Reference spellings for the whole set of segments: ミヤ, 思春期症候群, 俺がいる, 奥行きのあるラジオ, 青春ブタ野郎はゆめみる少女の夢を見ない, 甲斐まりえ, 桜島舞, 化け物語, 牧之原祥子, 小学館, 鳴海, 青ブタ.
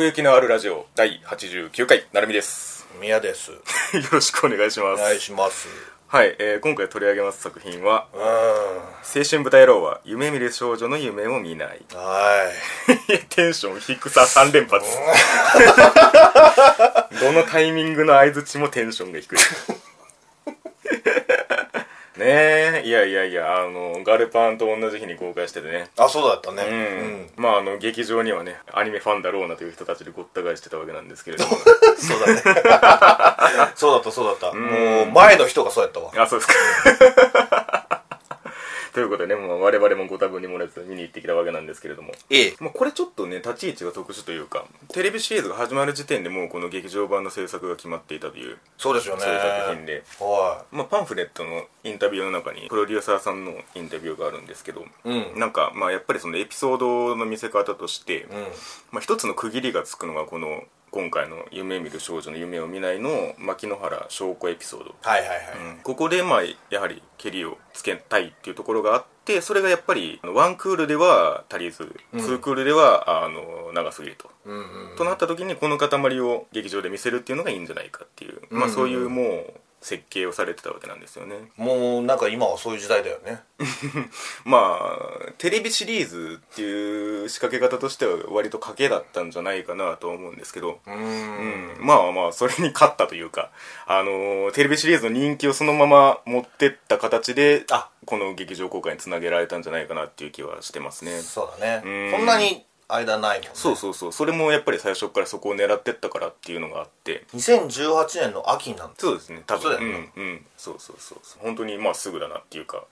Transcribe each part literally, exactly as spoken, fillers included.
奥行きのあるラジオだいはちじゅうきゅうかい、なるみです。ミヤです。よろしくお願いします。お願いします。はい、えー、今回取り上げます作品は、うん、青春豚野郎は夢見る少女の夢を見ない。はい。テンション低ささん連発。どのタイミングの相づちもテンションが低い。ねえ、いやいやいや、あのガルパンと同じ日に公開しててね。あ、そうだったね。うん、うん、まああの劇場にはね、アニメファンだろうなという人たちでごった返してたわけなんですけれども。そうだね。そうだったそうだった、うん、もう前の人がそうやったわ。あ、そうですか。ということでね、もう我々もご多分に漏れず見に行ってきたわけなんですけれども、ええ、まあ、これちょっとね、立ち位置が特殊というか、テレビシリーズが始まる時点でもうこの劇場版の制作が決まっていたという。そうですよね。そういう作品で、はい、まあ、パンフレットのインタビューの中にプロデューサーさんのインタビューがあるんですけど、うん、なんかまあやっぱりそのエピソードの見せ方として、うん、まあ、一つの区切りがつくのがこの今回の夢見る少女の夢を見ないの牧之原祥子エピソード。はいはいはい、うん、ここでまあやはりケリをつけたいっていうところがあって、それがやっぱりワンクールでは足りず、うん、ツークールではあの長すぎると、うんうんうん、となった時にこの塊を劇場で見せるっていうのがいいんじゃないかっていう、まあ、そういうもう設計をされてたわけなんですよね。もうなんか今はそういう時代だよね。まあテレビシリーズっていう仕掛け方としては割と賭けだったんじゃないかなと思うんですけど、うーん、うん、まあまあそれに勝ったというか、あのテレビシリーズの人気をそのまま持ってった形で、あ、この劇場公開につなげられたんじゃないかなっていう気はしてますね。そうだね。こんなに間ないもんね。そうそうそう。それもやっぱり最初からそこを狙ってったからっていうのがあって、にせんじゅうはちねんの秋になる。そうですね、多分。そうだよね。うん、うん、そうそうそう。本当にまあすぐだなっていうか、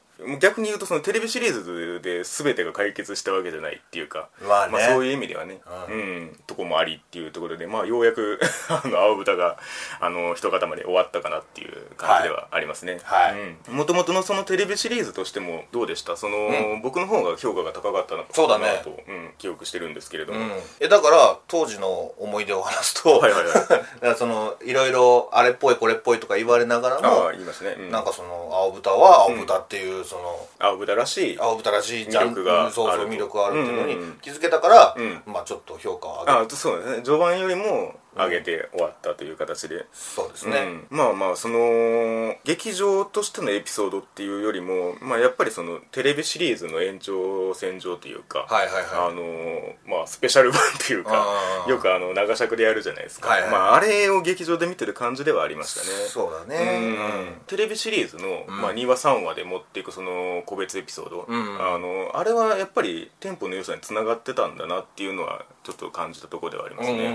逆に言うとそのテレビシリーズで全てが解決したわけじゃないっていうか、まあね、まあ、そういう意味ではね、うん、うん、とこもありっていうところで、まあようやくあの青豚があの一塊で終わったかなっていう感じではありますね。はい、もともとのそのテレビシリーズとしてもどうでした？その、うん、僕の方が評価が高かったなと、そうだね、うん、記憶してるんですけれども、うん、えだから当時の思い出を話すと、はいはいはい、だからそのいろいろあれっぽいこれっぽいとか言われながらも、あ、言いますね、うん、なんかその青豚は青豚っていう、うん、その青豚らしい青豚らしい魅力がある、そうそう、魅力があるっていうのに気づけたから、うんうん、まあちょっと評価を上げて、あ、そうですね、序盤よりも上げて終わったという形で。そうですね、うん、まあまあその劇場としてのエピソードっていうよりも、まあ、やっぱりそのテレビシリーズの延長線上というか、はいはいはい、あのまあスペシャル版というか、よくあの長尺でやるじゃないですか、はいはい、まあ、あれを劇場で見てる感じではありましたね。そうだね、うんうん、テレビシリーズの、まあ、にわさんわで持っていくその個別エピソード、うん、あのあれはやっぱりテンポの良さにつながってたんだなっていうのはちょっと感じたところではありますね。うんう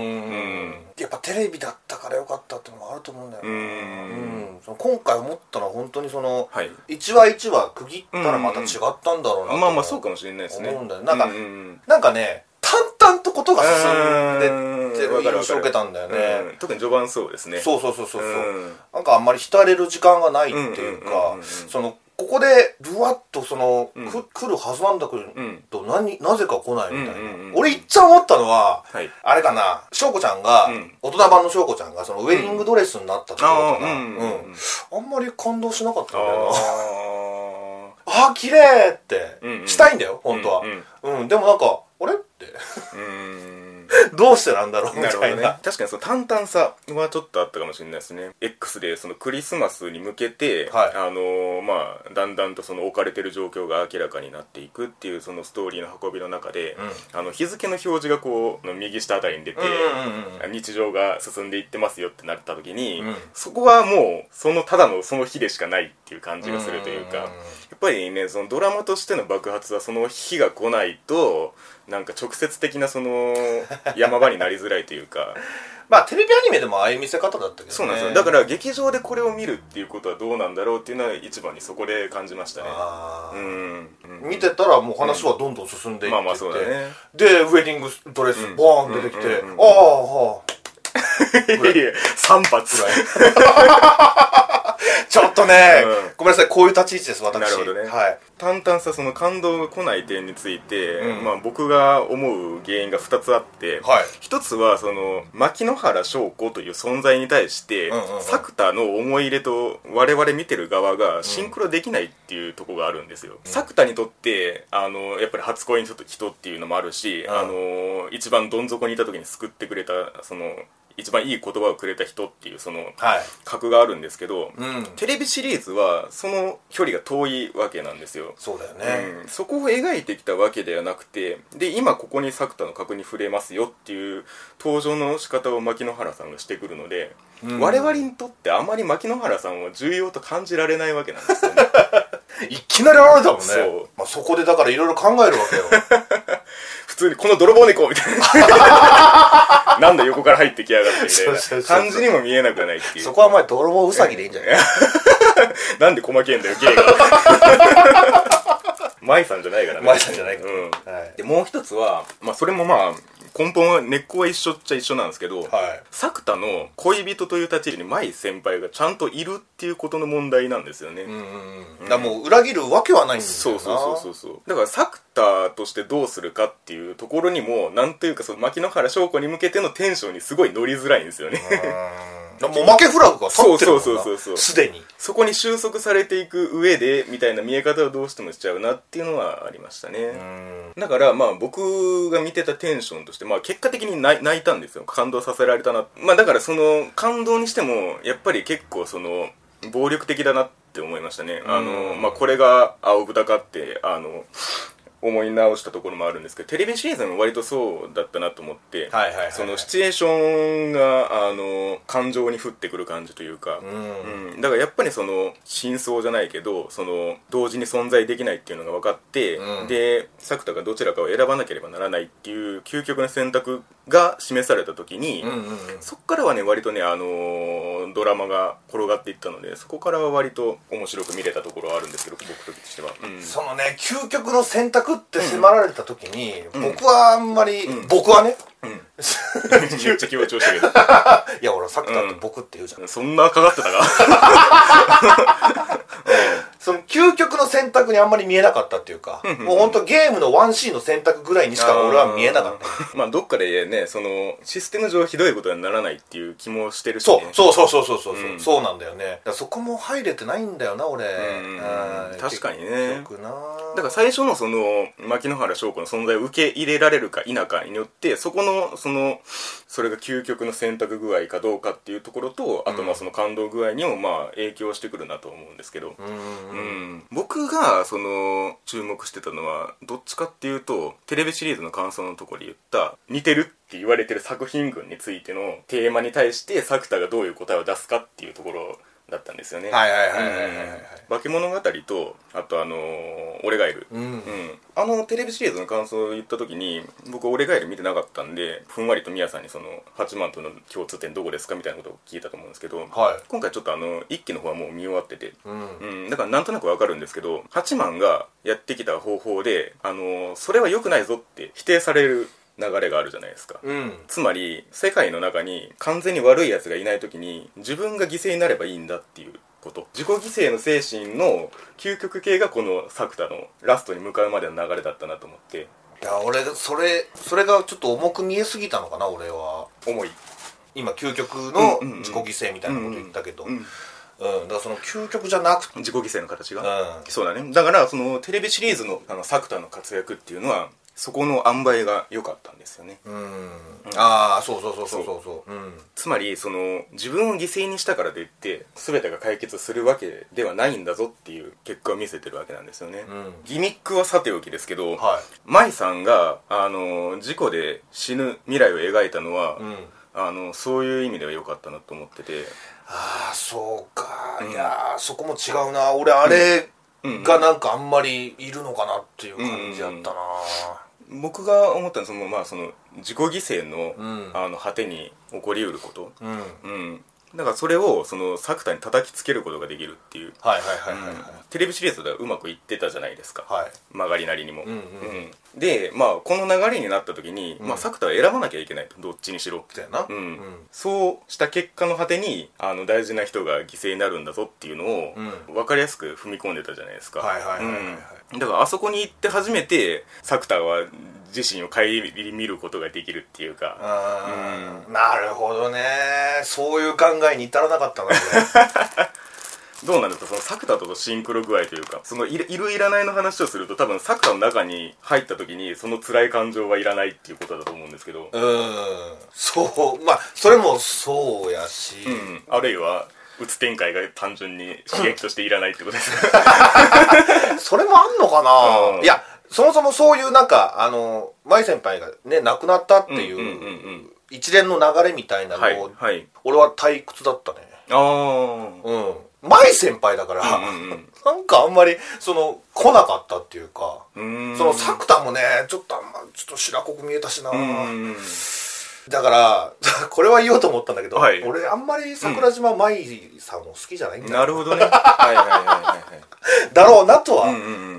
ん、やっぱテレビだったから良かったってのもあると思うんだよね。うん、その今回思ったのは本当にその、はい、いちわいちわ区切ったらまた違ったんだろうなと、うんうん、まあまあそうかもしれないですね。思うんだよ、なんか、うんうん、なんかね、淡々とことが進んでってる印象を受けたんだよね、うん、特に序盤。そうですね、そうそうそうそう、うん、なんかあんまり浸れる時間がないっていうか、そのここでブワッとその、うん、く来るはずなんだけど、うん、何なぜか来ないみたいな、うんうんうん、俺いっちゃん思ったのは、はい、あれかな、しょうこちゃんが、うん、大人版のしょうこちゃんがそのウェディングドレスになったところとか、うん、 あ、うん、あんまり感動しなかったんだよな。あー綺麗って、うんうん、したいんだよ本当は、うんうんうん、でもなんかあれってうーんどうしてなんだろうみたい な, なるほど、ね、確かにその淡々さはちょっとあったかもしれないですね。 X でそのクリスマスに向けて、はい、あのー、まあだんだんとその置かれてる状況が明らかになっていくっていうそのストーリーの運びの中で、うん、あの日付の表示がこう右下あたりに出て、うんうんうん、日常が進んでいってますよってなった時に、うん、そこはもうそのただのその日でしかないっていう感じがするというか、うんうんうん、やっぱりね、そのドラマとしての爆発はその日が来ないとなんか直接的なその山場になりづらいというかまあテレビアニメでもああいう見せ方だったけどね。そうなんですよ。だから劇場でこれを見るっていうことはどうなんだろうっていうのは一番にそこで感じましたね。あ、うんうん、見てたらもう話はどんどん進んでいって、うん、まあまあそうだね、でウェディングドレスボーン出てきて、うんうんうんうん、ああさん発ぐらいちょっとね、うん、ごめんなさい、こういう立ち位置です私。なるほどね、はい、淡々したその感動が来ない点について、うんまあ、僕が思う原因がふたつあって、はい、ひとつはその牧之原祥子という存在に対して、うんうんうん、作田の思い入れと我々見てる側がシンクロできないっていうところがあるんですよ、うん、作田にとってあのやっぱり初恋の人っていうのもあるし、うん、あの一番どん底にいた時に救ってくれたその一番いい言葉をくれた人っていうその格があるんですけど、はいうん、テレビシリーズはその距離が遠いわけなんですよ。そうだよね、うん、そこを描いてきたわけではなくて、で今ここに作田の格に触れますよっていう登場の仕方を牧之原さんがしてくるので、うん、我々にとってあまり牧之原さんは重要と感じられないわけなんですよねいきなりあれだもんね。 そう、まあ、そこでだからいろいろ考えるわけよ普通にこの泥棒猫みたいななんだ横から入ってきやがってみたいな感じにも見えなくないっていう。そこはお前泥棒ウサギでいいんじゃないなんで細けえんだよ芸が舞さんじゃないからね。舞さんじゃないから、うんはい、でもう一つは、まあ、それもまあ根本は根っこは一緒っちゃ一緒なんですけど、はい、作田の恋人という立ち位置に舞先輩がちゃんといるっていうことの問題なんですよね。うん、うん、だからもう裏切るわけはないんですよな。そうそうそうそうそう。だから作田としてどうするかっていうところにもなんというかその牧之原祥子に向けてのテンションにすごい乗りづらいんですよね。もう負けフラグが立ってるもんな。そうそうそうそう。すでにそこに収束されていく上でみたいな見え方をどうしてもしちゃうなっていうのはありましたね。うんだからまあ僕が見てたテンションとして、まあ、結果的に泣いたんですよ。感動させられたな、まあ、だからその感動にしてもやっぱり結構その暴力的だなって思いましたね。あの、まあ、これが青豚かってあの思い直したところもあるんですけど、テレビシリーズも割とそうだったなと思って、はいはいはいはい、そのシチュエーションがあの感情に降ってくる感じというか、うん、うん、だからやっぱりその真相じゃないけどその同時に存在できないっていうのが分かって、うん、で作田がどちらかを選ばなければならないっていう究極の選択が示された時に、うんうんうん、そっからはね割とねあのー、ドラマが転がっていったので、そこからは割と面白く見れたところはあるんですけど、僕としては、うん、そのね究極の選択って迫られた時に、うん、僕はあんまり、うん、僕はね、うん、めっちゃ気持ちよしいけどいや俺作田って僕って言うじゃん、うん、そんなかかってたかその究極の選択にあんまり見えなかったっていうか、うんうんうん、もうほんとゲームのワンシーンの選択ぐらいにしか俺は見えなかった。まあどっかでね、そのシステム上ひどいことにならないっていう気もしてるし、ね、そうそうそうそうそうそう、うん、そうなんだよね。だからそこも入れてないんだよな俺。うんうん、確かにね。なだから最初のその牧之原祥子の存在を受け入れられるか否かによって、そこのそのそれが究極の選択具合かどうかっていうところと、あとまあその感動具合にもまあ影響してくるなと思うんですけど。うんうん、僕がその注目してたのはどっちかっていうとテレビシリーズの感想のところで言った似てるって言われてる作品群についてのテーマに対して作田がどういう答えを出すかっていうところだったんですよね。はいはいはいはいはいはい。化け物語とあとあのー、俺がいる、うんうん、あのテレビシリーズの感想を言った時に僕俺がいる見てなかったんでふんわりとミヤさんにそのはちまんとの共通点どこですかみたいなことを聞いたと思うんですけど、はい、今回ちょっとあのいっきの方はもう見終わってて、うんうん、だからなんとなくわかるんですけどはちまんがやってきた方法であのー、それは良くないぞって否定される流れがあるじゃないですか、うん、つまり世界の中に完全に悪いやつがいないときに自分が犠牲になればいいんだっていうこと、自己犠牲の精神の究極系がこの作田のラストに向かうまでの流れだったなと思って、いや俺それそれがちょっと重く見えすぎたのかな俺は。重い今究極の自己犠牲みたいなこと言ったけど、うんうんうんうんうん、だからその究極じゃなくて自己犠牲の形が、うん、そうだね。だからそのテレビシリーズのあの作田の活躍っていうのはそこの塩梅が良かったんですよね。うん、うん、ああそうそうそうそうそうそう、うん、つまりその自分を犠牲にしたからといって全てが解決するわけではないんだぞっていう結果を見せてるわけなんですよね、うん、ギミックはさておきですけど、はい、舞さんがあの事故で死ぬ未来を描いたのは、うん、あのそういう意味では良かったなと思ってて、ああそうか、うん、いやそこも違うな俺あれ、うん、がなんかあんまりいるのかなっていう感じだったな、うんうん、僕が思ったのはその、まあ、その自己犠牲の、うん、あの果てに起こりうること、うんうん、だからそれをその作田に叩きつけることができるっていう、テレビシリーズではうまくいってたじゃないですか、はい、曲がりなりにも、うんうんうん、で、まあ、この流れになった時に、うんまあ、作田は選ばなきゃいけないと、どっちにしろ、うんうん、そうした結果の果てにあの大事な人が犠牲になるんだぞっていうのを、うん、分かりやすく踏み込んでたじゃないですか。だからあそこに行って初めて作田は自身を顧みることができるっていうか、うん、なるほどね、そういう考えに至らなかったなどうなんですか、その作田とのシンクロ具合というか、そのいるいらないの話をすると多分作田の中に入った時にその辛い感情はいらないっていうことだと思うんですけど、うん、そう、まあそれもそうやし、うん、あるいはうつ展開が単純に刺激としていらないってことですそれもあんのかな、うん、いやそもそもそういうなんかあの舞先輩がね亡くなったっていう一連の流れみたいなのを、はいはい、俺は退屈だったね。ああ、うん。舞先輩だから、うんうん、なんかあんまりその来なかったっていうか、うーん、その作田もねちょっとあんまちょっと白濃く見えたしな。うんだからこれは言おうと思ったんだけど、はい、俺あんまり桜島舞さんを好きじゃないんだ、うん、なるほどねはいはいはいはい、だろうなとは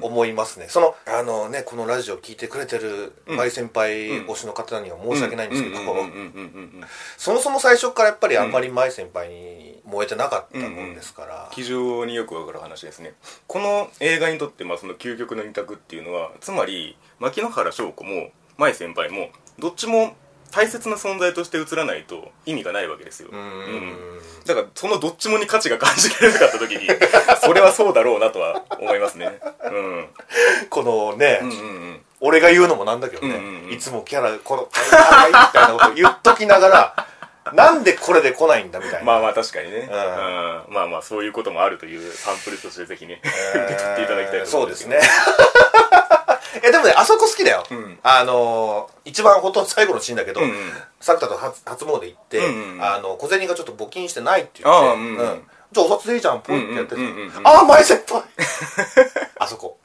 思いますね、うんうんうん、そのあのねこのラジオ聞いてくれてる舞先輩推しの方には申し訳ないんですけど、そもそも最初からやっぱりあんまり舞先輩に燃えてなかったもんですから、うんうん、非常によくわかる話ですね。この映画にとって、まあ、その究極の二択っていうのは、つまり牧之原祥子も舞先輩もどっちも大切な存在として映らないと意味がないわけですよ。うん、うん、だからそのどっちもに価値が感じられなかった時にそれはそうだろうなとは思いますね、うん、このね、うんうんうん、俺が言うのもなんだけどね、うんうんうん、いつもキャラこのキャラみたいなこと言っときながらなんでこれで来ないんだみたいなまあまあ確かにね、うん、あまあまあそういうこともあるというサンプルとしてぜひね受け取っていただきたいと思いますけど、そうですねえでもね、あそこ好きだよ、うん、あのー、一番ほとんど最後のシーンだけど、うんうん、作田と 初, 初詣行って、うんうん、あの小銭がちょっと募金してないって言って、うんうん、じゃあお札でいいじゃんポイってやってて、うんうんうんうん、あー前先輩あそこ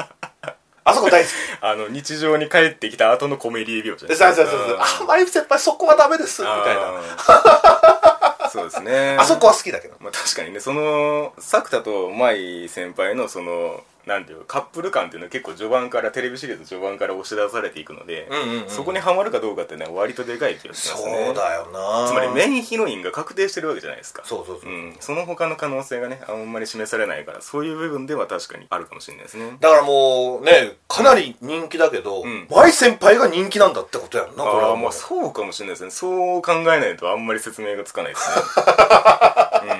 あそこ大好きあの日常に帰ってきた後のコメディ描写です、そうそうそうそう、あー前先輩そこはダメですみたいなそうですね、あそこは好きだけど、まあ、確かにね、その作田と前先輩のそのなんていうカップル感っていうのは結構序盤から、テレビシリーズ序盤から押し出されていくので、うんうんうん、そこにハマるかどうかってね割とでかい気がしますね。そうだよな、つまりメインヒロインが確定してるわけじゃないですか。そうそうそう、うん、その他の可能性がねあんまり示されないから、そういう部分では確かにあるかもしれないですね。だからもうねかなり人気だけど、うん、舞先輩が人気なんだってことやんな、これは。あ、まあそうかもしれないですね。そう考えないとあんまり説明がつかないですね、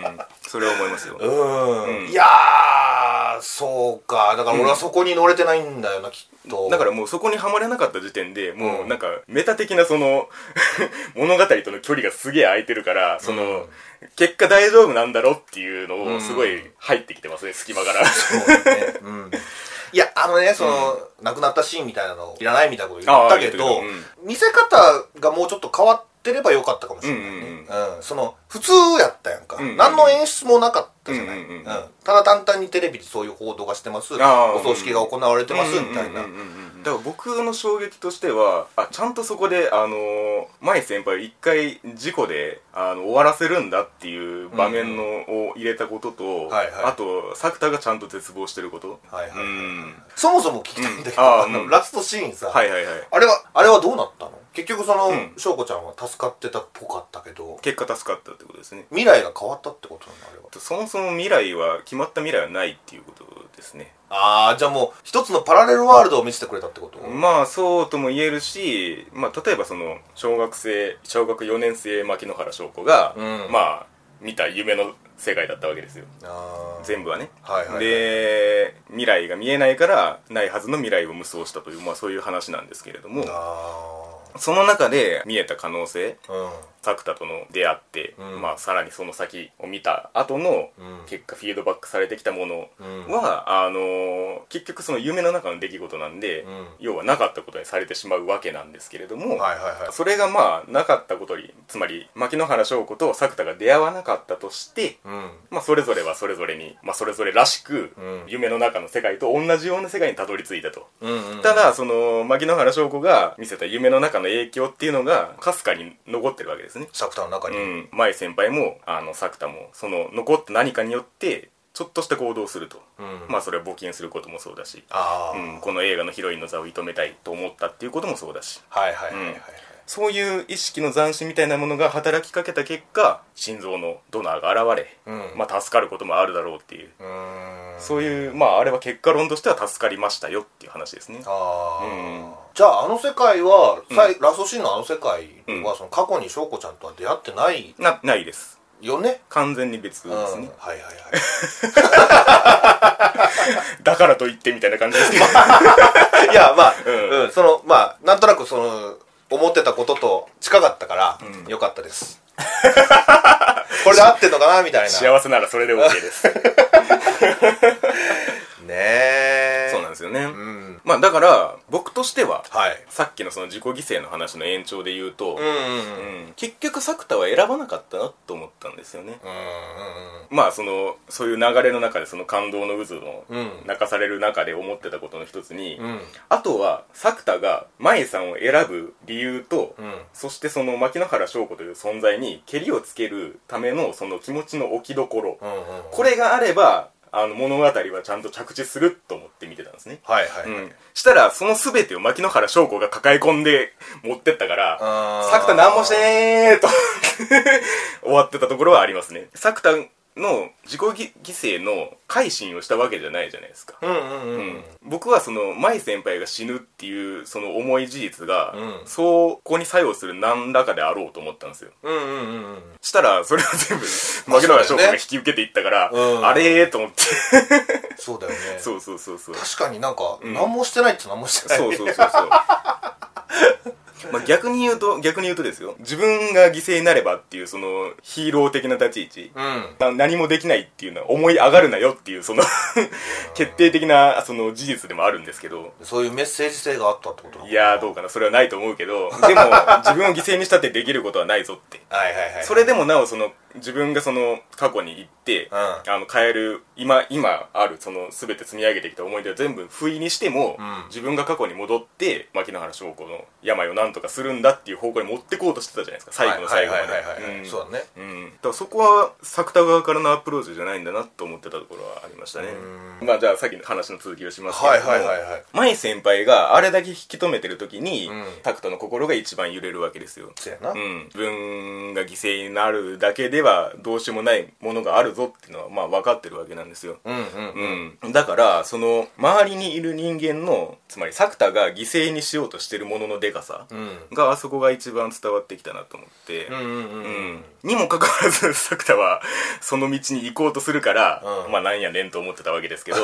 うん、それは思いますよ。うん、うん、いやーそうか、だから俺はそこに乗れてないんだよな、うん、きっと。だからもうそこにはまれなかった時点でもうなんかメタ的なその物語との距離がすげえ空いてるから、その、うん、結果大丈夫なんだろうっていうのをすごい入ってきてますね、うん、隙間からそうですね、うん、いやあのねその、うん、亡くなったシーンみたいなのいらないみたいなこと言ったけど、うん、見せ方がもうちょっと変わってればよかったかもしれないね、うんうんうん、その普通やったやんか、うんうん、何の演出もなかったじゃない、うんうんうん、ただ淡々にテレビでそういう報道がしてます、お葬式が行われてますみたいな。だから僕の衝撃としては、あ、ちゃんとそこであの舞先輩を一回事故であの終わらせるんだっていう場面の、うんうん、を入れたことと、はいはい、あと作田がちゃんと絶望してること、はいはいはいはい、うん、そもそも聞きたいんだけど、うん、あのラストシーンさ、はいはいはい、あれはあれはどうなったの？結局その翔子、うん、ちゃんは助かってたっぽかったけど、結果助かったってことですね。未来が変わったってことなのあれは。そもそも未来は決まった未来はないっていうことですね。ああ、じゃあもう一つのパラレルワールドを見せてくれたってこと？まあそうとも言えるし、まあ例えばその小学生小学よねん生牧之原祥子が、うん、まあ見た夢の世界だったわけですよ。あ全部はね、はいはいはい、で未来が見えないからないはずの未来を無双したという、まあそういう話なんですけれども。あその中で見えた可能性、うん、作田との出会って、うんまあ、さらにその先を見た後の結果、うん、フィードバックされてきたものは、うん、あの結局その夢の中の出来事なんで、うん、要はなかったことにされてしまうわけなんですけれども、はいはいはい、それがまあなかったことに、つまり牧之原祥子と作田が出会わなかったとして、うんまあ、それぞれはそれぞれに、まあ、それぞれらしく、うん、夢の中の世界と同じような世界にたどり着いたと、うんうんうん、ただその牧之原祥子が見せた夢の中の影響っていうのがかすかに残ってるわけです。ですね、作田の中に。うん、前先輩もあの作田もその残った何かによってちょっとした行動をすると、うん、まあそれは募金することもそうだし、あ、うん、この映画のヒロインの座を射止めたいと思ったっていうこともそうだし、はいはいはいはい、うん、そういう意識の斬新みたいなものが働きかけた結果、心臓のドナーが現れ、うん、まあ助かることもあるだろうっていう、うーん、そういう、まああれは結果論としては助かりましたよっていう話ですね。あ、うん、じゃああの世界は、うん、ラストシーンのあの世界はその過去に翔子ちゃんとは出会ってない、うん、な, ないですよね。完全に別ですね、うん、はいはいはいだからといってみたいな感じですけどいやまあ、うんうん、そのまあなんとなくその思ってたことと近かったから、うん、よかったですこれで合ってんのかなみたいな幸せならそれで OK ですねえ、そうなんですよね、うん、まあだから僕としては、はい、さっきのその自己犠牲の話の延長で言うと、うんうんうん、結局作田は選ばなかったなと思ったんですよね、うんうん、まあそのそういう流れの中でその感動の渦の泣かされる中で思ってたことの一つに、うん、あとは作田が舞さんを選ぶ理由と、うん、そしてその牧之原祥子という存在にケリをつけるためのその気持ちの置きどころ、うんうんうん、これがあればあの物語はちゃんと着地すると思って見てたんですね。はいはい、はい、うん。したらその全てを牧之原祥子が抱え込んで持ってったから、作田なんもしてねーと終わってたところはありますね。作田の自己犠牲の改心をしたわけじゃないじゃないですか。うんうんうんうん、僕はその舞先輩が死ぬっていうその重い事実が、うん、そこに作用する何らかであろうと思ったんですよ。うんうんうんうん、したらそれを全部牧之原翔子が引き受けていったから、うん、あれーと思ってそうだよね。そうそうそうそう。確かになんか、うん、何もしてないって何もしてない。そうそうそうそう。まあ、逆に言うと逆に言うとですよ、自分が犠牲になればっていうそのヒーロー的な立ち位置、うん、何もできないっていうのは思い上がるなよっていうその決定的なその事実でもあるんですけど、そういうメッセージ性があったってことなのかな。いやーどうかな、それはないと思うけどでも自分を犠牲にしたってできることはないぞってはいはいはい、はい、それでもなおその自分がその過去に行って、うん、あの変える今今あるその全て積み上げてきた思い出を全部不意にしても、うん、自分が過去に戻って牧之原祥子の病をなんとかするんだっていう方向に持ってこうとしてたじゃないですか、最後の最後まで。そうだね、うん、だからそこは作田側からのアプローチじゃないんだなと思ってたところはありましたね。まあじゃあさっきの話の続きをしますけども、はいはいはいはい、舞先輩があれだけ引き止めてる時に、うん、作田の心が一番揺れるわけですよ。そうやな、うん、自分が犠牲になるだけではどうしようもないものがあるぞっていうのはまあ分かってるわけなんですよ、うんうんうん、だからその周りにいる人間のつまり作田が犠牲にしようとしてるもののでかさが、うん、あそこが一番伝わってきたなと思って、うんうんうんうん、にもかかわらず作田はその道に行こうとするから、うん、まあなんやねんと思ってたわけですけど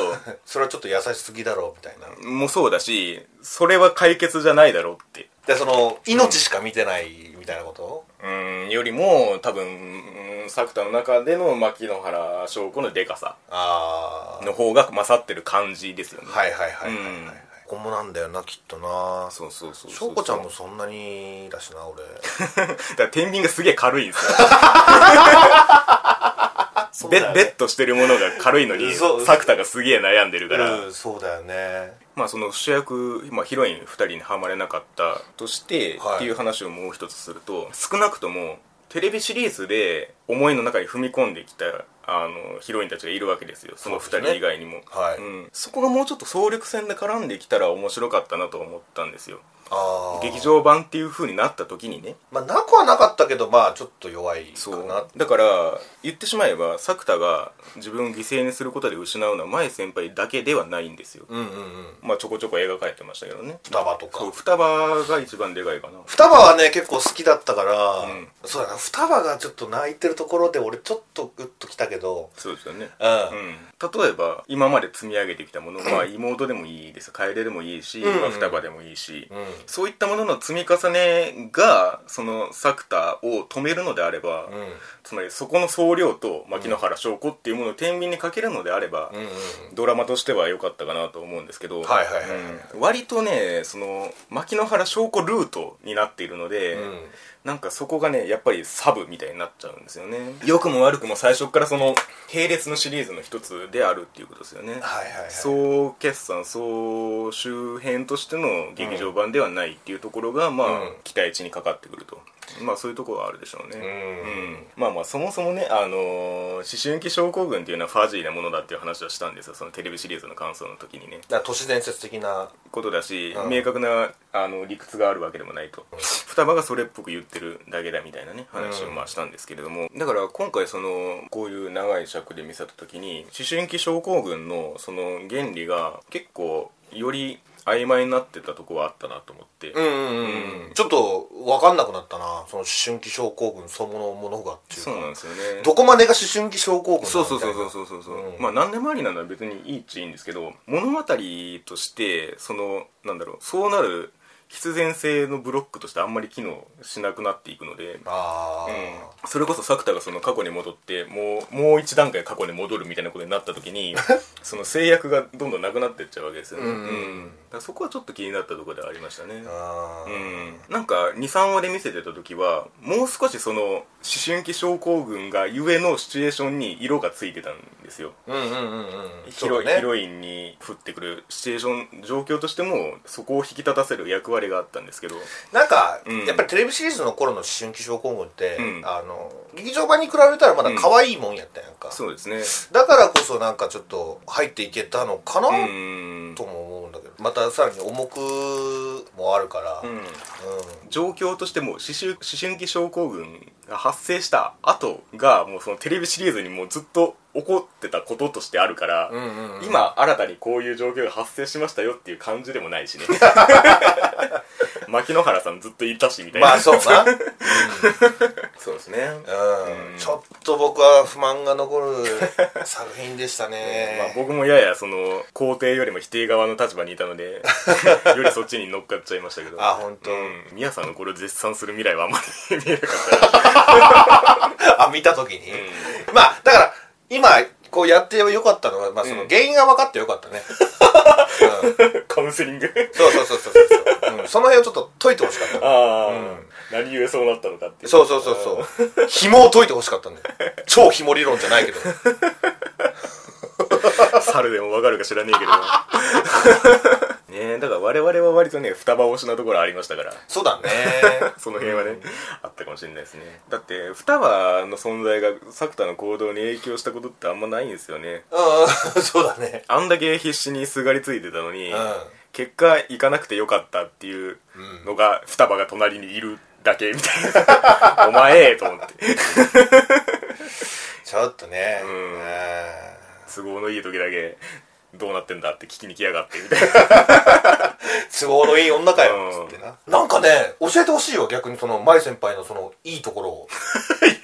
それはちょっと優しすぎだろうみたいなもそうだし、それは解決じゃないだろうってでその命しか見てないみたいなこと、うん、うんよりも多分作田の中での牧之原祥子のデカさの方が勝ってる感じですよね。はいはいはいはい、はいうん、ここもなんだよなきっとな。そうそうそうそう、祥子ちゃんもそんなにだしな俺だから天秤がすげえ軽いんですよベッドしてるものが軽いのに作田がすげえ悩んでるから、うん、そうだよね。まあその主役、まあ、ヒロインふたりにはまれなかったとして、はい、っていう話をもう一つすると、少なくともテレビシリーズで思いの中に踏み込んできたあのヒロインたちがいるわけですよ、そのふたり以外にも。 そうですね、はいうん、そこがもうちょっと総力戦で絡んできたら面白かったなと思ったんですよ。あ劇場版っていう風になった時にね、まあなくはなかったけどまあちょっと弱いかな。そうだから言ってしまえば作田が自分を犠牲にすることで失うのは前先輩だけではないんですよ、うんうんうん、まあちょこちょこ映画描いてましたけどね、双葉とか。そう双葉が一番でかいかな。双葉はね結構好きだったから、うん、そうだな、双葉がちょっと泣いてるところで俺ちょっとグッときたけど。そうですよね、うんうん、例えば今まで積み上げてきたもの、まあ、妹でもいいです、楓でもいいし、うんうん、双葉でもいいし、うんそういったものの積み重ねがその作田を止めるのであれば、うん、つまりそこの総量と牧之原祥子っていうものを天秤にかけるのであれば、うんうんうん、ドラマとしては良かったかなと思うんですけど、割とねその牧之原祥子ルートになっているので、うん、なんかそこがねやっぱりサブみたいになっちゃうんですよね。良くも悪くも最初からその並列のシリーズの一つであるっていうことですよね、はいはいはい、総決算総周辺としての劇場版ではないっていうところが、まあ、うん、期待値にかかってくると。まあそういうところはあるでしょうね。うん、うん、まあまあそもそもね、あのー、思春期症候群っていうのはファジーなものだっていう話はしたんですよ、そのテレビシリーズの感想の時にね。だから都市伝説的なことだし、うん、明確なあの理屈があるわけでもないと、うん、双葉がそれっぽく言ってるだけだみたいなね話をまあしたんですけれども、うん、だから今回そのこういう長い尺で見せた時に思春期症候群のその原理が結構より曖昧になってたとこはあったなと思って、うんうんうんうん、ちょっと分かんなくなったな、その思春期症候群そのものがっていうか。そうなんですよね。どこまでが思春期症候群なのみたいな。そうそうそうそうそう、うん、まあ何でもありなのは別にいいっちゃいいんですけど、物語としてそのなんだろう、そうなる必然性のブロックとしてあんまり機能しなくなっていくので、あ、うん、それこそ作田がその過去に戻ってもう、もう一段階過去に戻るみたいなことになった時にその制約がどんどんなくなっていっちゃうわけですよね、うんうん、だからそこはちょっと気になったところではありましたね。あ、うん、なんか に,さん 話で見せてた時はもう少しその思春期症候群がゆえのシチュエーションに色がついてたんですよ、うんうんうんうん、ヒロ、そうだね、ヒロインに降ってくるシチュエーション状況としてもそこを引き立たせる役割があったんですけど、なんか、うん、やっぱりテレビシリーズの頃の思春期症候群って、うん、あの劇場版に比べたらまだ可愛いもんやったやんか、うん、そうですね。だからこそなんかちょっと入っていけたのかなとも思うんだけど、またさらに重くもあるから、うんうん、状況としても思春期症候群が発生した後がもうそのテレビシリーズにもうずっと起こってたこととしてあるから、うんうんうん、今新たにこういう状況が発生しましたよっていう感じでもないしね牧野原さんずっといたしみたいな。まあそうな、うん、そうですね、うんうん、ちょっと僕は不満が残る作品でしたね、うん、まあ、僕もややその肯定よりも否定側の立場にいたのでよりそっちに乗っかっちゃいましたけどあ、本当、うん、宮さんのこれを絶賛する未来はあんまり見えなかったあ、見た時に、うん、まあだから今こうやってよかったのは、まあ、その原因が分かってよかったね、うんうん、カウンセリングそうそうそうそうそう、うん、その辺をちょっと解いてほしかった、あ、うん、何故そうなったのかっていう、そうそうそうそう紐を解いてほしかったんだよ超紐理論じゃないけど猿でも分かるか知らねえけどね、だから我々は割とね双葉推しなところありましたから。そうだねその辺はね、うん、あったかもしれないですね。だって双葉の存在が作田の行動に影響したことってあんまないんですよね。うんそうだね。あんだけ必死にすがりついてたのに、うん、結果行かなくてよかったっていうのが、うん、双葉が隣にいるだけみたいなお前と思ってちょっとね、うん、うん、都合のいい時だけどうなってんだって聞きに来やがってみたいな都合のいい女かよっつってな、うん、なんかね教えてほしいよ、逆にその舞先輩のそのいいところを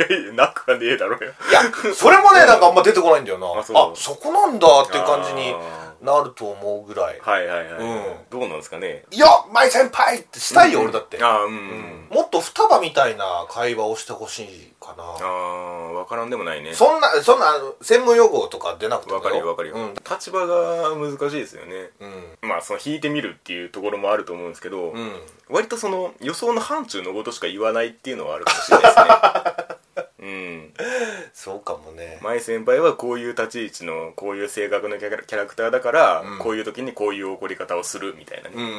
いやいやなくはねえだろうよいやそれもね、うん、なんかあんま出てこないんだよな。 あ, そうあそこなんだっていう感じになると思うぐらい。はいはいはい、うん、どうなんですかね。いや舞先輩ってしたいよ、うん、俺だってあ、うんうん、もっと双葉みたいな会話をしてほしいかな。あ、分からんでもないね。そんなそんな専門用語とか出なくても分かるよ分かるよ、うん、立場が難しいですよね、うん、まあその引いてみるっていうところもあると思うんですけど、うん、割とその予想の範疇のことしか言わないっていうのはあるかもしれないですねうん、そうかもね。舞先輩はこういう立ち位置のこういう性格のキャラ、キャラクターだから、うん、こういう時にこういう怒り方をするみたいなね、うんうんう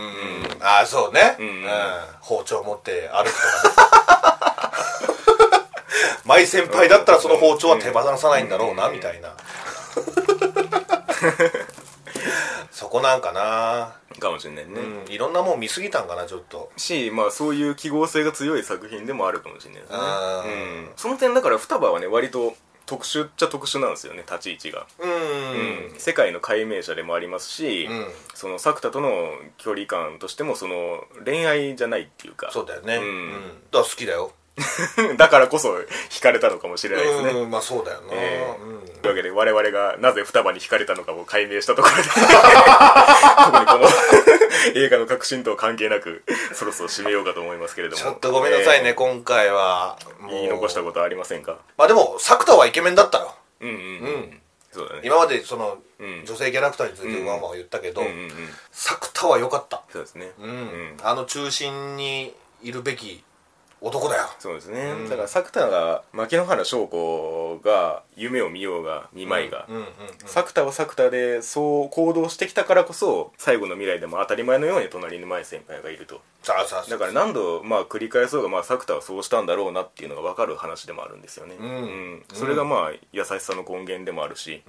ん、ああそうね、うんうんうん、包丁持って歩くとか舞先輩だったらその包丁は手放さないんだろうな、うん、みたいなそこなんかなかもしれないね、うん、いろんなもん見すぎたんかなちょっとし、まあそういう記号性が強い作品でもあるかもしれないですね、うん、その点だから双葉はね割と特殊っちゃ特殊なんですよね、立ち位置が。うん、うん、世界の解明者でもありますし、うん、その作田との距離感としてもその恋愛じゃないっていうか。そうだよね、うんうん、だから好きだよだからこそ惹かれたのかもしれないですね。うん、まあそうだよな、えーうん、というわけで我々がなぜ双葉に惹かれたのかを解明したところで特にこの映画の核心とは関係なくそろそろ締めようかと思いますけれども、ちょっとごめんなさいね、えー、今回はもう言い残したことはありませんか。まあでも作田はイケメンだったよ。うんうんうん、うんそうだね、今までその、うん、女性キャラクターについてワンワン言ったけど、うんうんうんうん、作田は良かった。そうですね、うんうん、あの中心にいるべき男だよ。そうですね、うん、だから作田が牧野原祥子が夢を見ようが見まいが、うんうんうんうん、作田は作田でそう行動してきたからこそ最後の未来でも当たり前のように隣に舞先輩がいると、だから何度まあ繰り返そうがまあ作田はそうしたんだろうなっていうのが分かる話でもあるんですよね、うんうん、それがまあ優しさの根源でもあるし、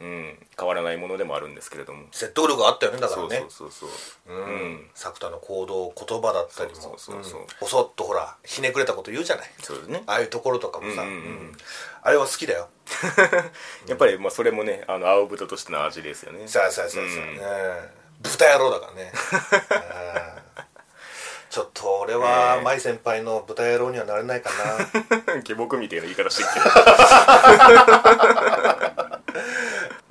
うんうん、変わらないものでもあるんですけれども、説得力があったよねだからね、そうそうそう、うんうん、作田の行動言葉だったりも、そうそうそうそう、うん、ぼそっとほらひねくれたこと言うじゃない、そうですね、ああいうところとかもさ、うんうんうんうん、あれは好きだよやっぱりまあそれもね、あの青豚としての味ですよね、そうそうそうそう、うん、ね、豚野郎だからねちょっと俺は舞先輩の豚野郎にはなれないかな下僕みたいな言い方してきて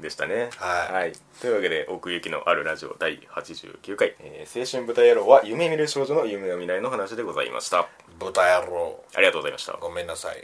でしたね、はいはい、というわけで奥行きのあるラジオだいはちじゅうきゅうかい、えー、青春豚野郎は夢見る少女の夢を見ないの話でございました。豚野郎ありがとうございました。ごめんなさい。